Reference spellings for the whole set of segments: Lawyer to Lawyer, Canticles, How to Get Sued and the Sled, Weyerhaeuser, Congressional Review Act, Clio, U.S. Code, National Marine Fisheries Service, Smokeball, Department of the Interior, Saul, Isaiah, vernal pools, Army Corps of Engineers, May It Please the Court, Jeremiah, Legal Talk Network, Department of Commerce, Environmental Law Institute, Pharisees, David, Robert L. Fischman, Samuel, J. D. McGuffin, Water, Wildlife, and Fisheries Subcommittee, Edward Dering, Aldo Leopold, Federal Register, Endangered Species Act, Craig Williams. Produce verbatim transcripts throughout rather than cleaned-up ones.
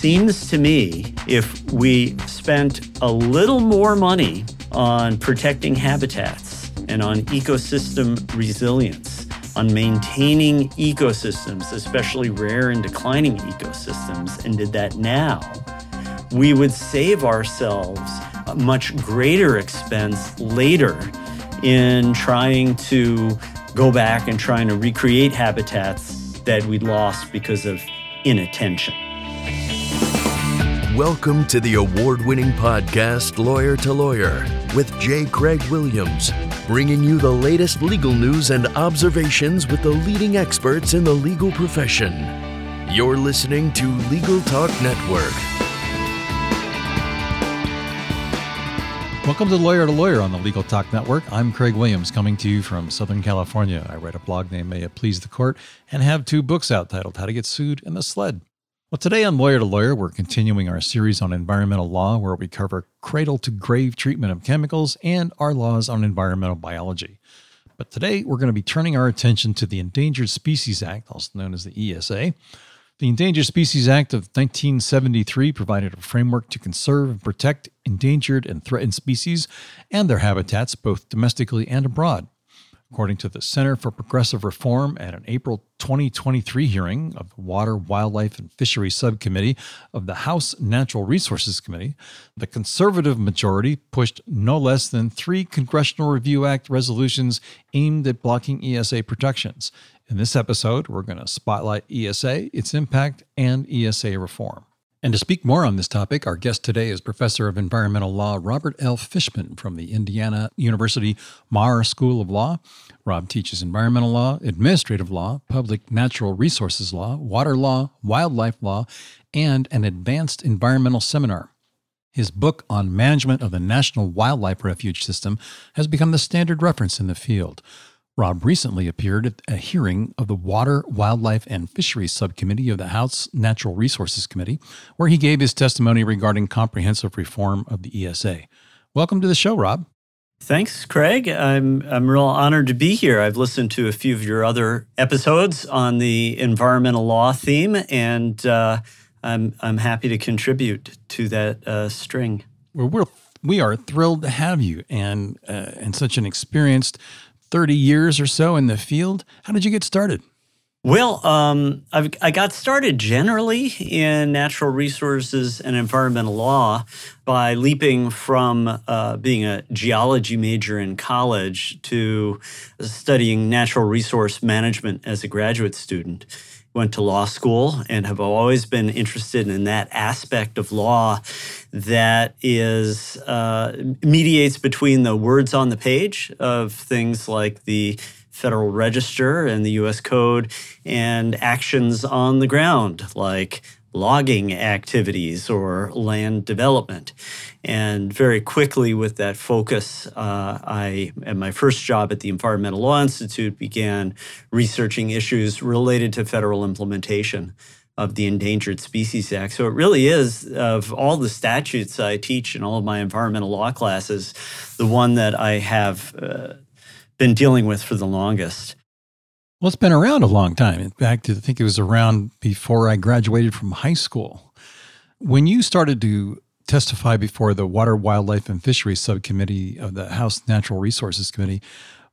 seems to me if we spent a little more money on protecting habitats and on ecosystem resilience, on maintaining ecosystems, especially rare and declining ecosystems, and did that now, we would save ourselves a much greater expense later in trying to go back and trying to recreate habitats that we lost because of inattention. Welcome to the award-winning podcast, Lawyer to Lawyer, with J. Craig Williams, bringing you the latest legal news and observations with the leading experts in the legal profession. You're listening to Legal Talk Network. Welcome to Lawyer to Lawyer on the Legal Talk Network. I'm Craig Williams, coming to you from Southern California. I write a blog named May It Please the Court and have two books out titled How to Get Sued and the Sled. Well, today on Lawyer to Lawyer, we're continuing our series on environmental law, where we cover cradle-to-grave treatment of chemicals and our laws on environmental biology. But today, we're going to be turning our attention to the Endangered Species Act, also known as the E S A. The Endangered Species Act of nineteen seventy-three provided a framework to conserve and protect endangered and threatened species and their habitats, both domestically and abroad. According to the Center for Progressive Reform, at an April twenty twenty-three hearing of the Water, Wildlife, and Fisheries Subcommittee of the House Natural Resources Committee, the conservative majority pushed no less than three Congressional Review Act resolutions aimed at blocking E S A protections. In this episode, we're going to spotlight E S A, its impact, and E S A reform. And to speak more on this topic, our guest today is Professor of Environmental Law Robert L. Fischman from the Indiana University Maurer School of Law. Rob teaches environmental law, administrative law, public natural resources law, water law, wildlife law, and an advanced environmental seminar. His book on management of the National Wildlife Refuge System has become the standard reference in the field. Rob recently appeared at a hearing of the Water, Wildlife, and Fisheries Subcommittee of the House Natural Resources Committee, where he gave his testimony regarding comprehensive reform of the E S A. Welcome to the show, Rob. Thanks, Craig. I'm I'm real honored to be here. I've listened to a few of your other episodes on the environmental law theme, and uh, I'm I'm happy to contribute to that uh, string. Well, we're we are thrilled to have you, and uh, and such an experienced. thirty years or so in the field. How did you get started? Well, um, I've, I got started generally in natural resources and environmental law by leaping from uh, being a geology major in college to studying natural resource management as a graduate student. Went to law school and have always been interested in that aspect of law that is uh, mediates between the words on the page of things like the Federal Register and the U S Code and actions on the ground like logging activities or land development. And very quickly with that focus, uh, I, at my first job at the Environmental Law Institute, began researching issues related to federal implementation of the Endangered Species Act. So it really is, of all the statutes I teach in all of my environmental law classes, the one that I have uh, been dealing with for the longest. Well, it's been around a long time. In fact, I think it was around before I graduated from high school. When you started to testify before the Water, Wildlife, and Fisheries Subcommittee of the House Natural Resources Committee,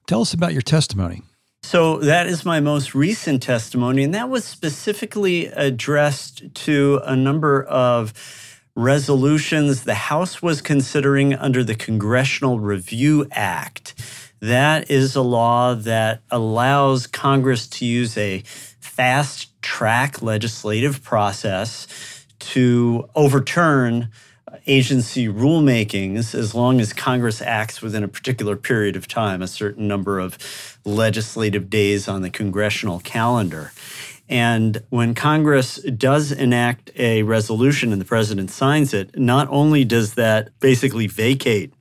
tell us about your testimony. So that is my most recent testimony, and that was specifically addressed to a number of resolutions the House was considering under the Congressional Review Act. That is a law that allows Congress to use a fast-track legislative process to overturn agency rulemakings as long as Congress acts within a particular period of time, a certain number of legislative days on the congressional calendar. And when Congress does enact a resolution and the president signs it, not only does that basically vacate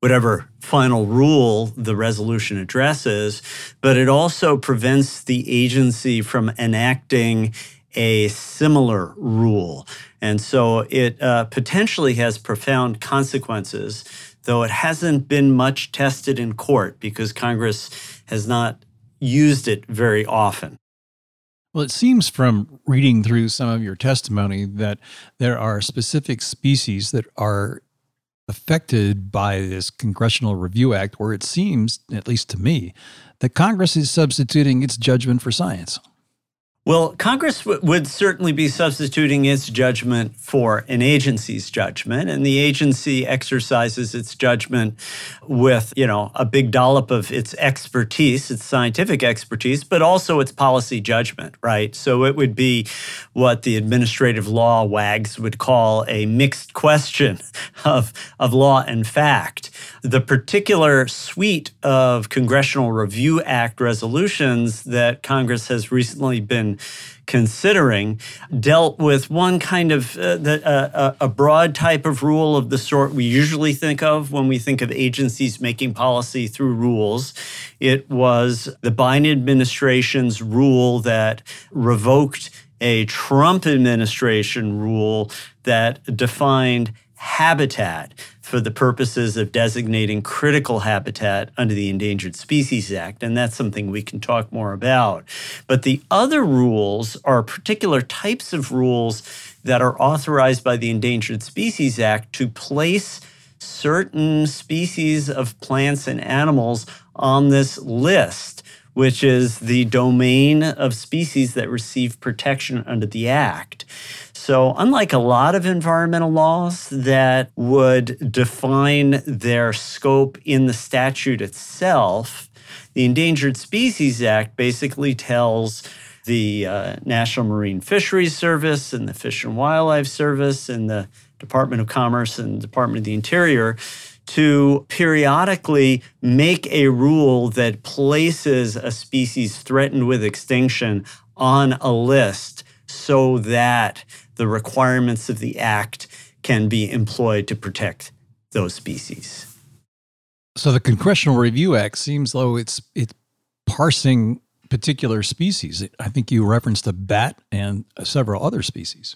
whatever final rule the resolution addresses, but it also prevents the agency from enacting a similar rule. And so it uh, potentially has profound consequences, though it hasn't been much tested in court because Congress has not used it very often. Well, it seems from reading through some of your testimony that there are specific species that are affected by this Congressional Review Act, where it seems, at least to me, that Congress is substituting its judgment for science. Well, Congress w- would certainly be substituting its judgment for an agency's judgment, and the agency exercises its judgment with, you know, a big dollop of its expertise, its scientific expertise, but also its policy judgment, right? So it would be what the administrative law wags would call a mixed question of, of law and fact. The particular suite of Congressional Review Act resolutions that Congress has recently been considering dealt with one kind of uh, the, uh, a broad type of rule of the sort we usually think of when we think of agencies making policy through rules. It was the Biden administration's rule that revoked a Trump administration rule that defined habitat for the purposes of designating critical habitat under the Endangered Species Act, and that's something we can talk more about. But the other rules are particular types of rules that are authorized by the Endangered Species Act to place certain species of plants and animals on this list, which is the domain of species that receive protection under the Act. So unlike a lot of environmental laws that would define their scope in the statute itself, the Endangered Species Act basically tells the uh, National Marine Fisheries Service and the Fish and Wildlife Service and the Department of Commerce and the Department of the Interior to periodically make a rule that places a species threatened with extinction on a list so that the requirements of the Act can be employed to protect those species. So the Congressional Review Act seems though it's it's parsing particular species. I think you referenced a bat and several other species.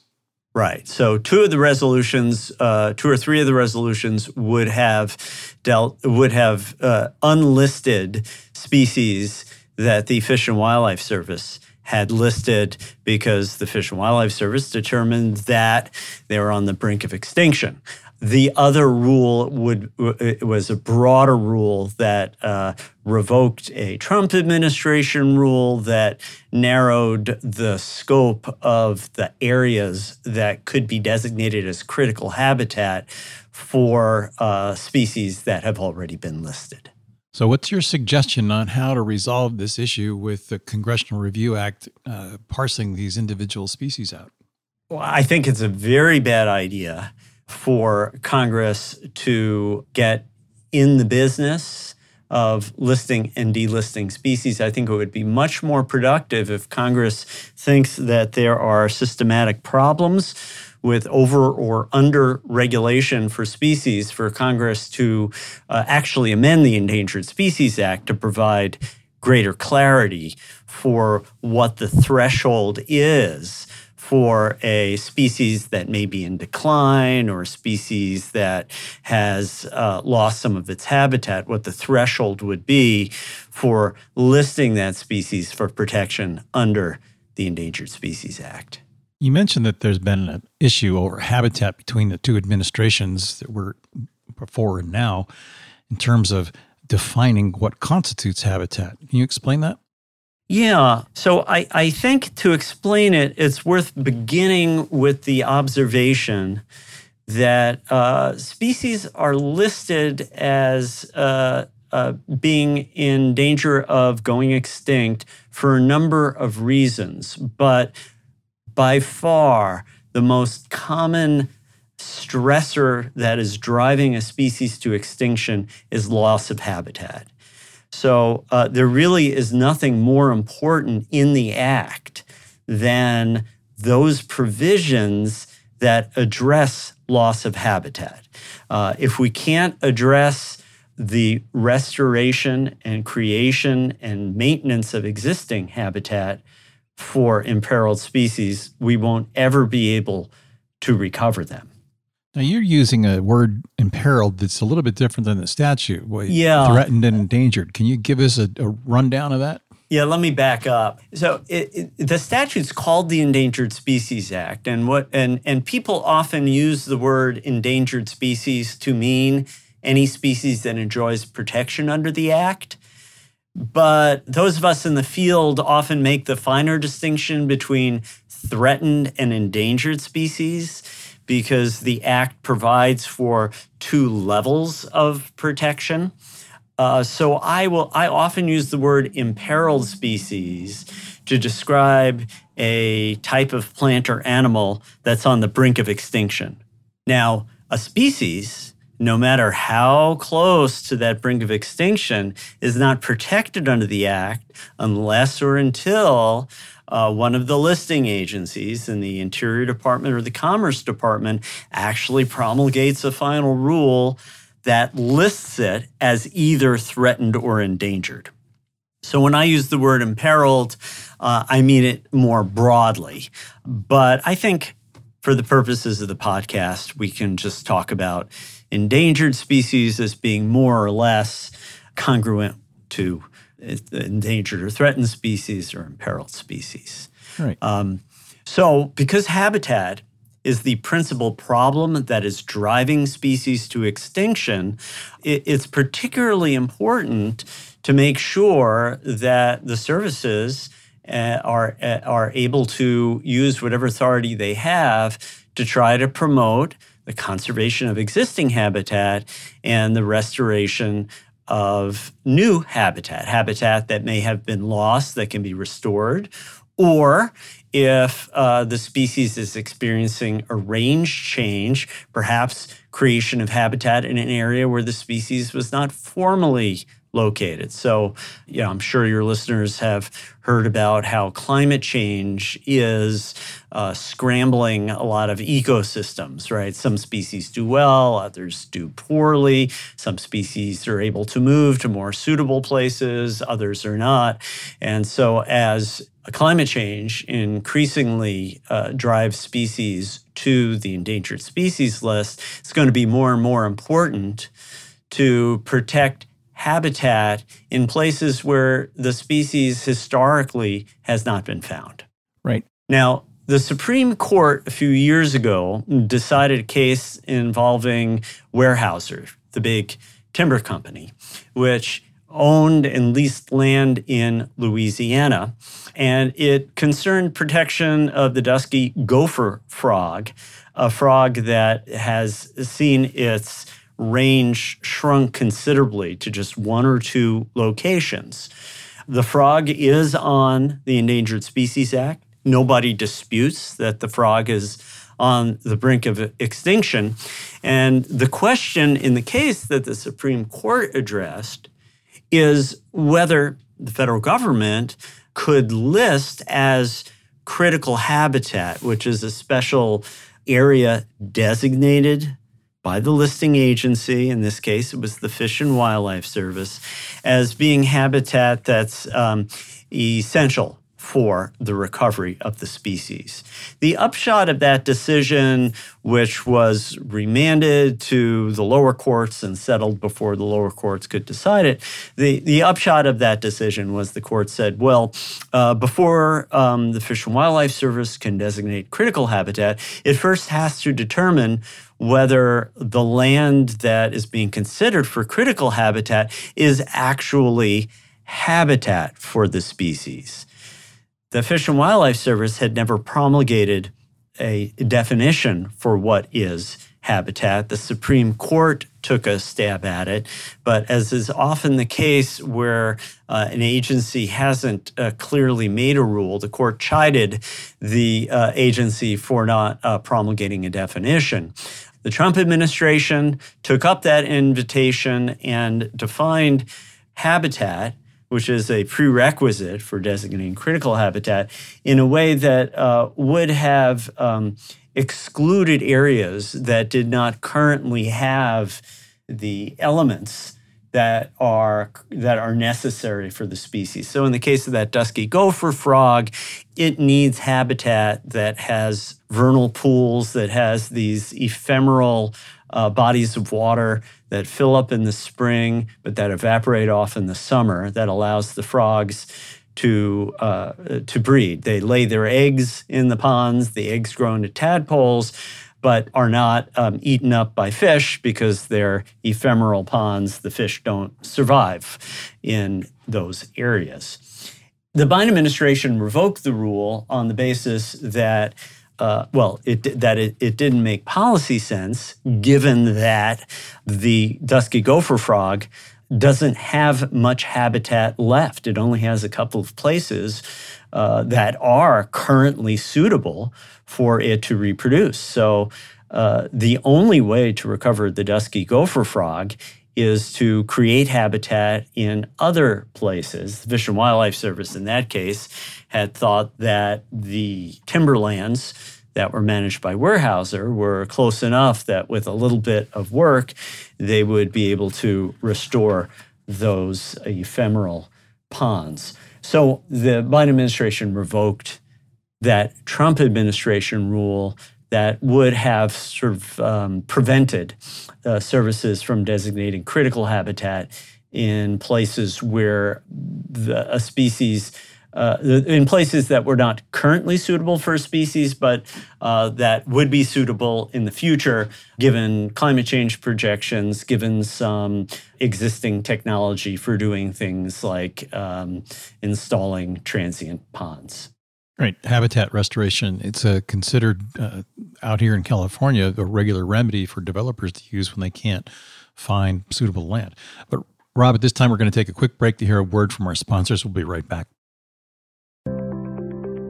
Right. So two of the resolutions, uh, two or three of the resolutions would have dealt would have uh, unlisted species that the Fish and Wildlife Service had listed because the Fish and Wildlife Service determined that they were on the brink of extinction. The other rule would it was a broader rule that uh, revoked a Trump administration rule that narrowed the scope of the areas that could be designated as critical habitat for uh, species that have already been listed. So what's your suggestion on how to resolve this issue with the Congressional Review Act uh, parsing these individual species out? Well, I think it's a very bad idea for Congress to get in the business of listing and delisting species. I think it would be much more productive if Congress thinks that there are systematic problems with over or under regulation for species, for Congress to uh, actually amend the Endangered Species Act to provide greater clarity for what the threshold is for a species that may be in decline or a species that has uh, lost some of its habitat, what the threshold would be for listing that species for protection under the Endangered Species Act. You mentioned that there's been an issue over habitat between the two administrations that were before and now in terms of defining what constitutes habitat. Can you explain that? Yeah. So I, I think to explain it, it's worth beginning with the observation that uh, species are listed as uh, uh, being in danger of going extinct for a number of reasons, but by far, the most common stressor that is driving a species to extinction is loss of habitat. So uh, there really is nothing more important in the Act than those provisions that address loss of habitat. Uh, if we can't address the restoration and creation and maintenance of existing habitat for imperiled species, we won't ever be able to recover them. Now, you're using a word imperiled that's a little bit different than the statute. Well, yeah. Threatened and endangered. Can you give us a, a rundown of that? Yeah, let me back up. So it, it, the statute's called the Endangered Species Act, and what and and people often use the word endangered species to mean any species that enjoys protection under the act. But those of us in the field often make the finer distinction between threatened and endangered species, because the act provides for two levels of protection. Uh, so I will. I often use the word imperiled species to describe a type of plant or animal that's on the brink of extinction. Now, a species, no matter how close to that brink of extinction, is not protected under the Act unless or until uh, one of the listing agencies in the Interior Department or the Commerce Department actually promulgates a final rule that lists it as either threatened or endangered. So when I use the word imperiled, uh, I mean it more broadly. But I think for the purposes of the podcast, we can just talk about endangered species as being more or less congruent to endangered or threatened species or imperiled species. Right. Um, so because habitat is the principal problem that is driving species to extinction, it's particularly important to make sure that the services are, are able to use whatever authority they have to try to promote the conservation of existing habitat and the restoration of new habitat, habitat that may have been lost that can be restored, or if uh, the species is experiencing a range change, perhaps creation of habitat in an area where the species was not formerly located. So, you know, I'm sure your listeners have heard about how climate change is uh, scrambling a lot of ecosystems, right? Some species do well, others do poorly. Some species are able to move to more suitable places, others are not. And so as climate change increasingly uh, drives species to the endangered species list, it's going to be more and more important to protect habitat in places where the species historically has not been found. Right. Now, the Supreme Court a few years ago decided a case involving Weyerhaeuser, the big timber company, which owned and leased land in Louisiana, and it concerned protection of the dusky gopher frog, a frog that has seen its range shrunk considerably to just one or two locations. The frog is on the Endangered Species Act. Nobody disputes that the frog is on the brink of extinction. And the question in the case that the Supreme Court addressed is whether the federal government could list as critical habitat, which is a special area designated by the listing agency, in this case it was the Fish and Wildlife Service, as being habitat that's um, essential for the recovery of the species. The upshot of that decision, which was remanded to the lower courts and settled before the lower courts could decide it, the, the upshot of that decision was the court said, well, uh, before um, the Fish and Wildlife Service can designate critical habitat, it first has to determine whether the land that is being considered for critical habitat is actually habitat for the species. The Fish and Wildlife Service had never promulgated a definition for what is habitat. The Supreme Court took a stab at it, but as is often the case where uh, an agency hasn't uh, clearly made a rule, the court chided the uh, agency for not uh, promulgating a definition. The Trump administration took up that invitation and defined habitat, which is a prerequisite for designating critical habitat, in a way that uh, would have um, excluded areas that did not currently have the elements that are that are necessary for the species. So in the case of that dusky gopher frog, it needs habitat that has vernal pools, that has these ephemeral Uh, bodies of water that fill up in the spring, but that evaporate off in the summer, that allows the frogs to uh, to breed. They lay their eggs in the ponds. The eggs grow into tadpoles, but are not um, eaten up by fish because they're ephemeral ponds. The fish don't survive in those areas. The Biden administration revoked the rule on the basis that, uh, well, it, that it, it didn't make policy sense given that the dusky gopher frog doesn't have much habitat left. It only has a couple of places uh, that are currently suitable for it to reproduce. So uh, the only way to recover the dusky gopher frog is to create habitat in other places. The Fish and Wildlife Service, in that case, had thought that the timberlands that were managed by Weyerhaeuser were close enough that with a little bit of work, they would be able to restore those ephemeral ponds. So the Biden administration revoked that Trump administration rule that would have sort of um, prevented uh, services from designating critical habitat in places where the, a species, uh, in places that were not currently suitable for a species, but uh, that would be suitable in the future, given climate change projections, given some existing technology for doing things like um, installing transient ponds. Right. Habitat restoration, it's a considered uh, out here in California a regular remedy for developers to use when they can't find suitable land. But Rob, at this time, we're going to take a quick break to hear a word from our sponsors. We'll be right back.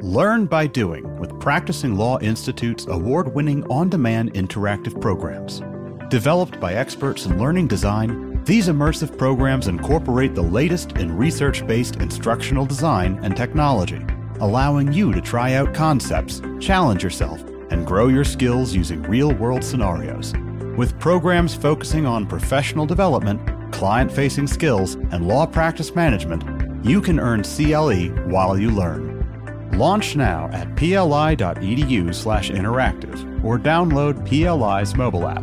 Learn by doing with Practicing Law Institute's award-winning on-demand interactive programs. Developed by experts in learning design, these immersive programs incorporate the latest in research-based instructional design and technology, allowing you to try out concepts, challenge yourself, and grow your skills using real-world scenarios. With programs focusing on professional development, client-facing skills, and law practice management, you can earn C L E while you learn. Launch now at p l i dot e d u slash interactive or download P L I's mobile app.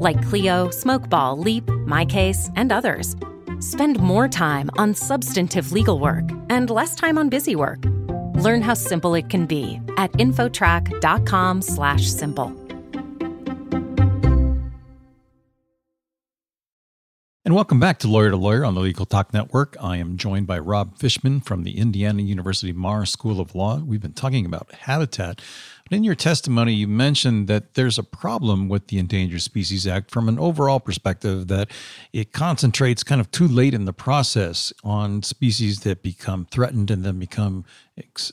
like Clio, Smokeball, Leap, MyCase, and others. Spend more time on substantive legal work and less time on busy work. Learn how simple it can be at infotrack.com slash simple. And welcome back to Lawyer to Lawyer on the Legal Talk Network. I am joined by Rob Fischman from the Indiana University Maurer School of Law. We've been talking about habitat. But in your testimony, you mentioned that there's a problem with the Endangered Species Act from an overall perspective, that it concentrates kind of too late in the process on species that become threatened and then become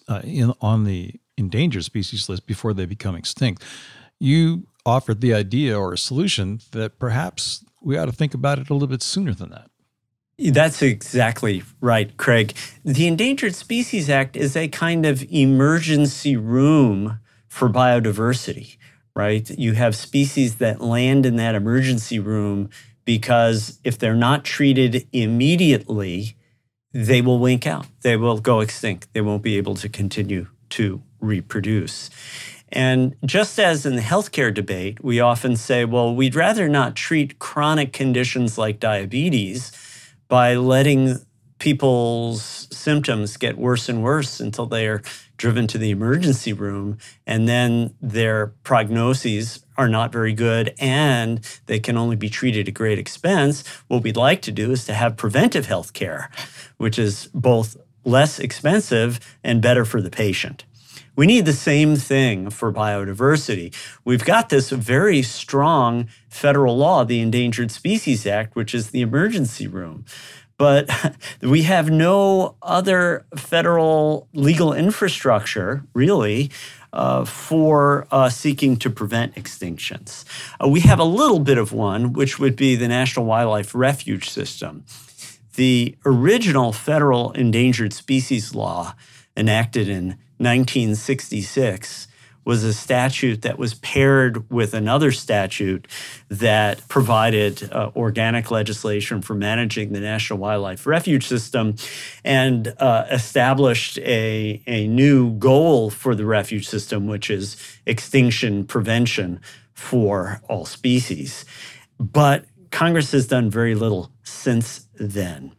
uh, in, on the endangered species list before they become extinct. You offered the idea or a solution that perhaps we ought to think about it a little bit sooner than that. That's exactly right, Craig. The Endangered Species Act is a kind of emergency room for biodiversity, right? You have species that land in that emergency room because if they're not treated immediately, they will wink out. They will go extinct. They won't be able to continue to reproduce. And just as in the healthcare debate, we often say, well, we'd rather not treat chronic conditions like diabetes by letting people's symptoms get worse and worse until they are driven to the emergency room, and then their prognoses are not very good and they can only be treated at great expense. What we'd like to do is to have preventive healthcare, which is both less expensive and better for the patient. We need the same thing for biodiversity. We've got this very strong federal law, the Endangered Species Act, which is the emergency room. But we have no other federal legal infrastructure, really, uh, for uh, seeking to prevent extinctions. Uh, we have a little bit of one, which would be the National Wildlife Refuge System. The original federal endangered species law, enacted in nineteen sixty-six, was a statute that was paired with another statute that provided uh, organic legislation for managing the National Wildlife Refuge System and uh, established a, a new goal for the refuge system, which is extinction prevention for all species. But Congress has done very little since then.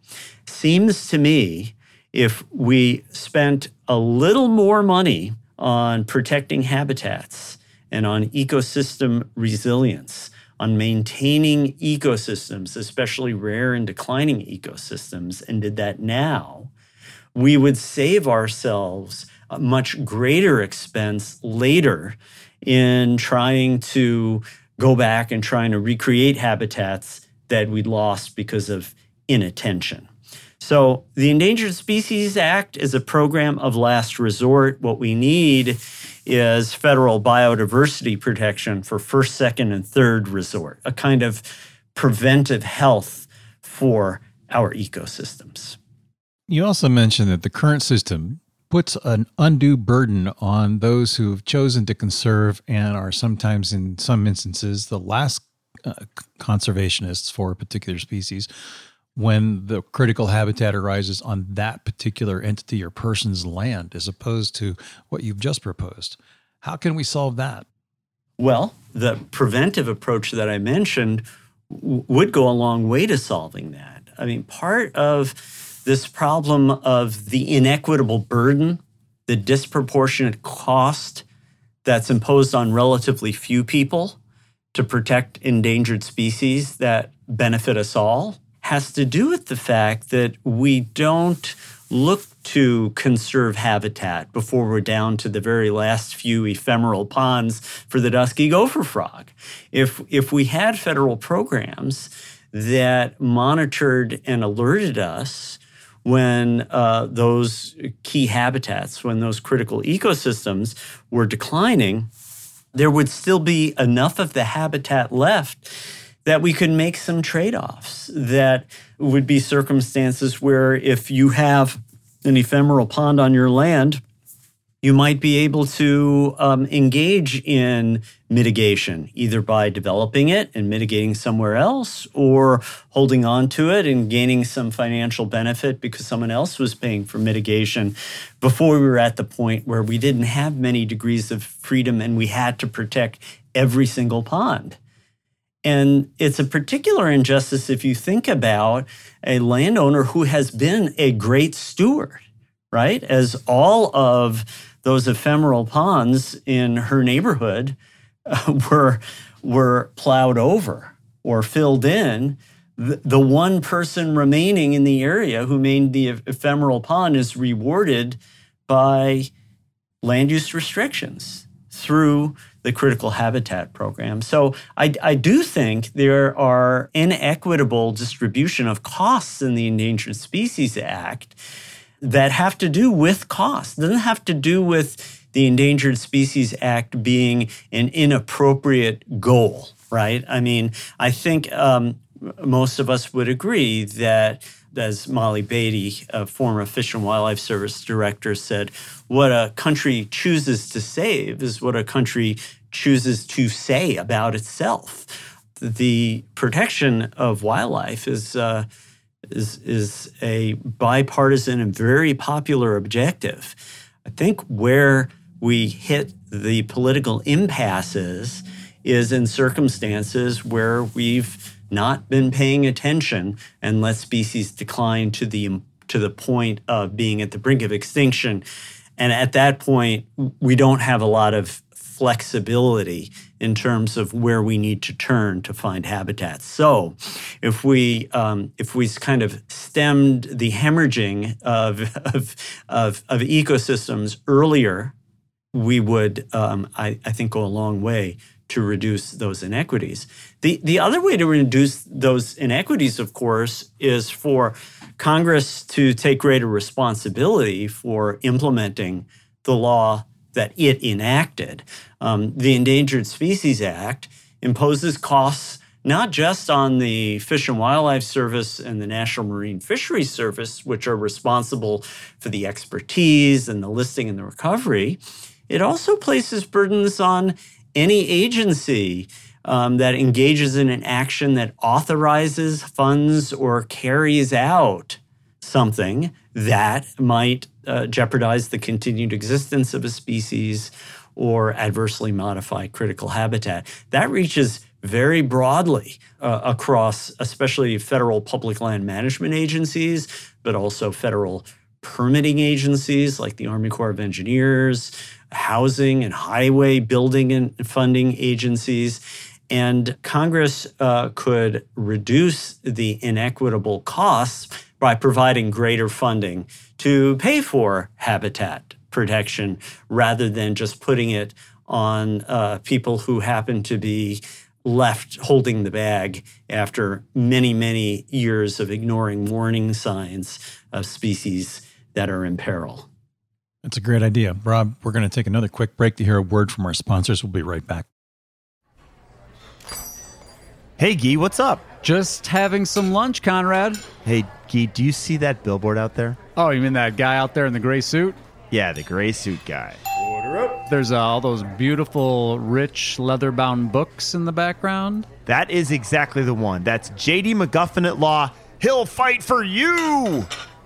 Seems to me if we spent a little more money on protecting habitats and on ecosystem resilience, on maintaining ecosystems, especially rare and declining ecosystems, and did that now, we would save ourselves a much greater expense later in trying to go back and trying to recreate habitats that we'd lost because of inattention. So the Endangered Species Act is a program of last resort. What we need is federal biodiversity protection for first, second, and third resort, a kind of preventive health for our ecosystems. You also mentioned that the current system puts an undue burden on those who have chosen to conserve and are sometimes, in some instances, the last uh, conservationists for a particular species, when the critical habitat arises on that particular entity or person's land, as opposed to what you've just proposed. How can we solve that? Well, the preventive approach that I mentioned w- would go a long way to solving that. I mean, part of this problem of the inequitable burden, the disproportionate cost that's imposed on relatively few people to protect endangered species that benefit us all, has to do with the fact that we don't look to conserve habitat before we're down to the very last few ephemeral ponds for the dusky gopher frog. If if we had federal programs that monitored and alerted us when uh, those key habitats, when those critical ecosystems were declining, there would still be enough of the habitat left that we could make some trade-offs, that would be circumstances where if you have an ephemeral pond on your land, you might be able to um, engage in mitigation, either by developing it and mitigating somewhere else, or holding on to it and gaining some financial benefit because someone else was paying for mitigation before we were at the point where we didn't have many degrees of freedom and we had to protect every single pond. And it's a particular injustice if you think about a landowner who has been a great steward, right? As all of those ephemeral ponds in her neighborhood uh, were, were plowed over or filled in, the, the one person remaining in the area who made the ephemeral pond is rewarded by land use restrictions through the critical habitat program. So I, I do think there are inequitable distribution of costs in the Endangered Species Act that have to do with cost. It doesn't have to do with the Endangered Species Act being an inappropriate goal, right? I mean, I think um, most of us would agree that, as Molly Beatty, a former Fish and Wildlife Service director, said, what a country chooses to save is what a country chooses to say about itself. The protection of wildlife is uh, is is a bipartisan and very popular objective. I think where we hit the political impasses is in circumstances where we've not been paying attention and let species decline to the to the point of being at the brink of extinction. And at that point, we don't have a lot of flexibility in terms of where we need to turn to find habitats. So if we um, if we kind of stemmed the hemorrhaging of, of, of, of ecosystems earlier, we would, um, I, I think, go a long way to reduce those inequities. The the other way to reduce those inequities, of course, is for Congress to take greater responsibility for implementing the law that it enacted. Um, the Endangered Species Act imposes costs not just on the Fish and Wildlife Service and the National Marine Fisheries Service, which are responsible for the expertise and the listing and the recovery, it also places burdens on any agency um, that engages in an action that authorizes, funds, or carries out something that might uh, jeopardize the continued existence of a species or adversely modify critical habitat. That reaches very broadly uh, across especially federal public land management agencies, but also federal permitting agencies like the Army Corps of Engineers, housing and highway building and funding agencies. And Congress uh, could reduce the inequitable costs by providing greater funding to pay for habitat protection rather than just putting it on uh, people who happen to be left holding the bag after many, many years of ignoring warning signs of species that are in peril. That's a great idea. Rob, we're going to take another quick break to hear a word from our sponsors. We'll be right back. Hey, Guy, what's up? Just having some lunch, Conrad. Hey, Guy, do you see that billboard out there? Oh, you mean that guy out there in the gray suit? Yeah, the gray suit guy. There's uh, all those beautiful, rich, leather-bound books in the background. That is exactly the one. That's J D. McGuffin at Law. He'll fight for you!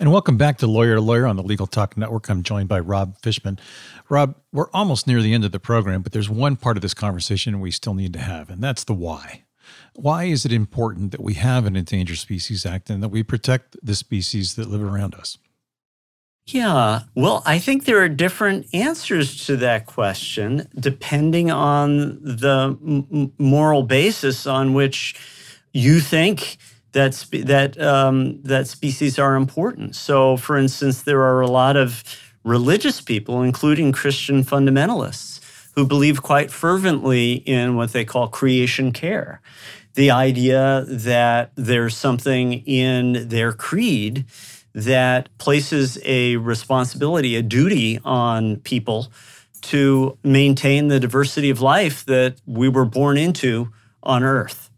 And welcome back to Lawyer to Lawyer on the Legal Talk Network. I'm joined by Rob Fischman. Rob, we're almost near the end of the program, but there's one part of this conversation we still need to have, and that's the why. Why is it important that we have an Endangered Species Act and that we protect the species that live around us? Yeah, well, I think there are different answers to that question depending on the m- moral basis on which you think that spe- that um, that species are important. So, for instance, there are a lot of religious people, including Christian fundamentalists, who believe quite fervently in what they call creation care, the idea that there's something in their creed that places a responsibility, a duty on people to maintain the diversity of life that we were born into on Earth.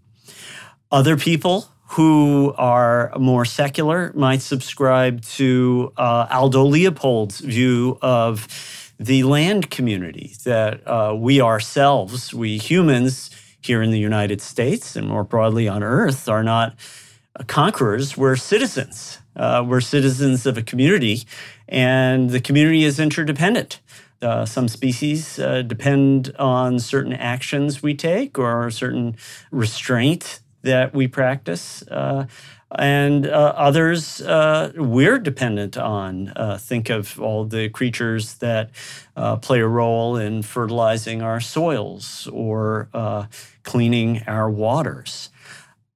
Other people who are more secular might subscribe to uh, Aldo Leopold's view of the land community, that uh, we ourselves, we humans here in the United States and more broadly on Earth, are not conquerors, we're citizens. Uh, we're citizens of a community, and the community is interdependent. Uh, some species uh, depend on certain actions we take or certain restraint that we practice, uh, and uh, others uh, we're dependent on. Uh, think of all the creatures that uh, play a role in fertilizing our soils or uh, cleaning our waters.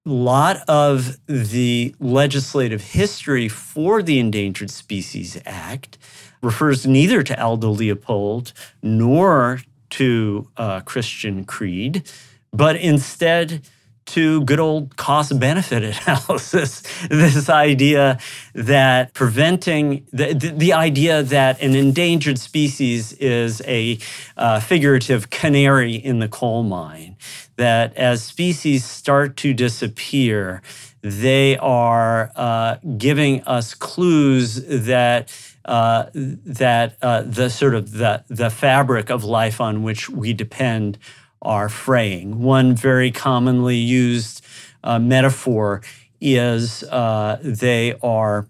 A lot of the legislative history for the Endangered Species Act refers neither to Aldo Leopold nor to uh, Christian creed, but instead to good old cost-benefit analysis, this idea that preventing, the, the, the idea that an endangered species is a uh, figurative canary in the coal mine, that as species start to disappear, they are uh, giving us clues that uh, that uh, the sort of the, the fabric of life on which we depend are fraying. One very commonly used uh, metaphor is uh, they are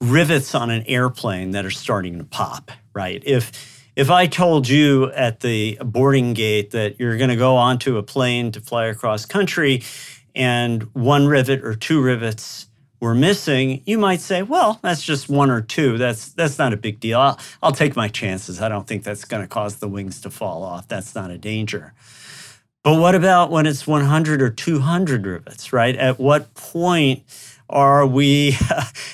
rivets on an airplane that are starting to pop, right? If If I told you at the boarding gate that you're going to go onto a plane to fly across country and one rivet or two rivets were missing, you might say, well, that's just one or two. That's that's not a big deal. I'll, I'll take my chances. I don't think that's going to cause the wings to fall off. That's not a danger. But what about when it's one hundred or two hundred rivets, right? At what point are we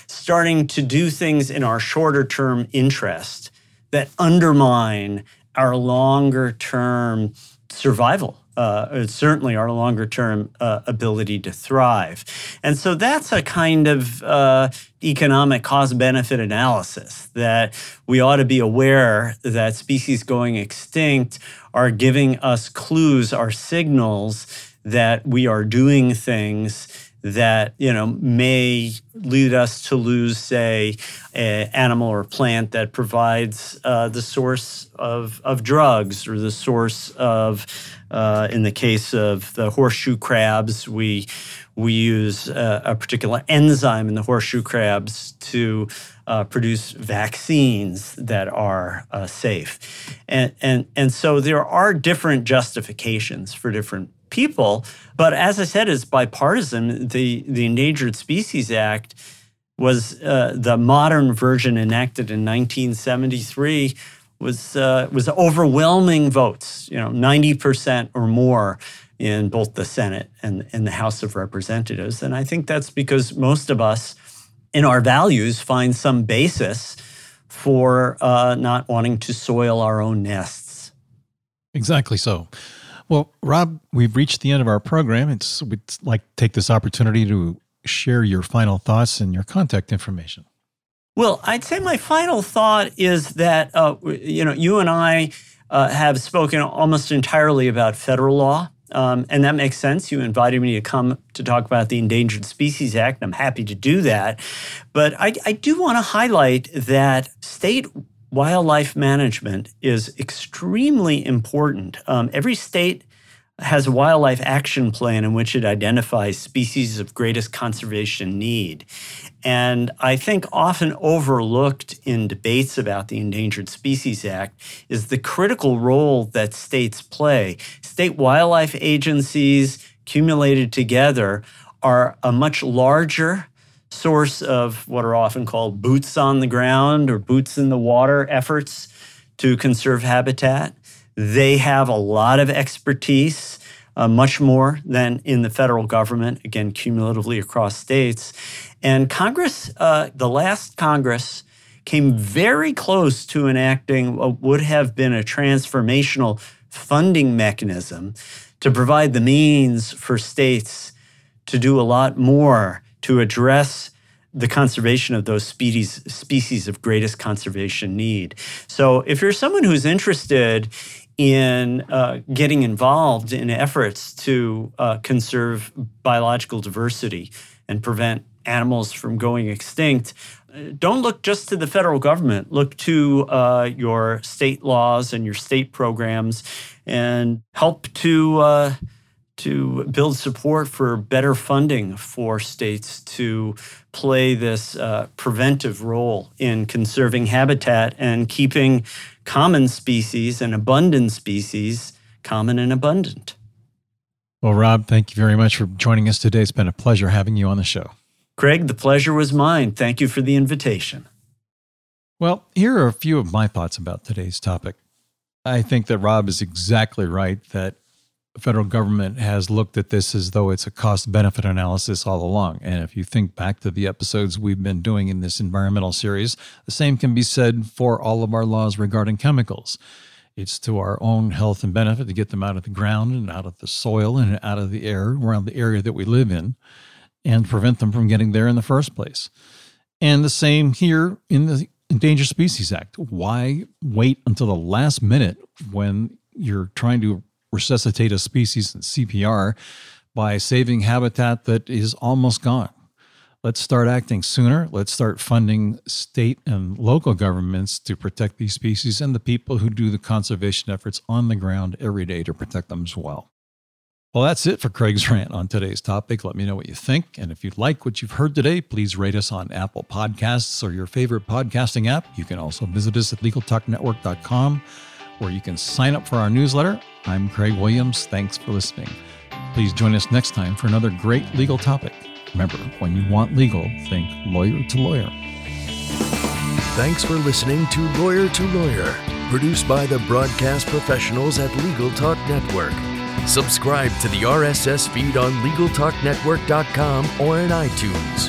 starting to do things in our shorter-term interest that undermine our longer-term survival? Uh, certainly our longer-term uh, ability to thrive. And so that's a kind of uh, economic cost-benefit analysis that we ought to be aware that species going extinct are giving us clues, are signals that we are doing things that, you know, may lead us to lose, say, an animal or plant that provides uh, the source of, of drugs or the source of, uh, in the case of the horseshoe crabs, we we use a, a particular enzyme in the horseshoe crabs to uh, produce vaccines that are uh, safe. And, and, and so there are different justifications for different people. But as I said, it's bipartisan. The, the Endangered Species Act was uh, the modern version enacted in nineteen seventy-three was uh, was overwhelming votes, you know, ninety percent or more in both the Senate and, and the House of Representatives. And I think that's because most of us in our values find some basis for uh, not wanting to soil our own nests. Exactly so. Well, Rob, we've reached the end of our program. It's, we'd like to take this opportunity to share your final thoughts and your contact information. Well, I'd say my final thought is that, uh, you know, you and I uh, have spoken almost entirely about federal law, um, and that makes sense. You invited me to come to talk about the Endangered Species Act, and I'm happy to do that. But I, I do want to highlight that state wildlife management is extremely important. Um, every state has a wildlife action plan in which it identifies species of greatest conservation need. And I think often overlooked in debates about the Endangered Species Act is the critical role that states play. State wildlife agencies accumulated together are a much larger source of what are often called boots on the ground or boots in the water efforts to conserve habitat. They have a lot of expertise, uh, much more than in the federal government, again, cumulatively across states. And Congress, uh, the last Congress, came very close to enacting what would have been a transformational funding mechanism to provide the means for states to do a lot more to address the conservation of those species, species of greatest conservation need. So if you're someone who's interested in uh, getting involved in efforts to uh, conserve biological diversity and prevent animals from going extinct, don't look just to the federal government. Look to uh, your state laws and your state programs and help to uh, to build support for better funding for states to play this uh, preventive role in conserving habitat and keeping common species and abundant species common and abundant. Well, Rob, thank you very much for joining us today. It's been a pleasure having you on the show. Craig, the pleasure was mine. Thank you for the invitation. Well, here are a few of my thoughts about today's topic. I think that Rob is exactly right that the federal government has looked at this as though it's a cost-benefit analysis all along. And if you think back to the episodes we've been doing in this environmental series, the same can be said for all of our laws regarding chemicals. It's to our own health and benefit to get them out of the ground and out of the soil and out of the air around the area that we live in and prevent them from getting there in the first place. And the same here in the Endangered Species Act. Why wait until the last minute when you're trying to resuscitate a species in C P R by saving habitat that is almost gone? Let's start acting sooner. Let's start funding state and local governments to protect these species and the people who do the conservation efforts on the ground every day to protect them as well. Well, that's it for Craig's Rant on today's topic. Let me know what you think. And if you like what you've heard today, please rate us on Apple Podcasts or your favorite podcasting app. You can also visit us at legal talk network dot com, where you can sign up for our newsletter. I'm Craig Williams. Thanks for listening. Please join us next time for another great legal topic. Remember, when you want legal, think Lawyer to Lawyer. Thanks for listening to Lawyer to Lawyer, produced by the broadcast professionals at Legal Talk Network. Subscribe to the R S S feed on legal talk network dot com or in iTunes.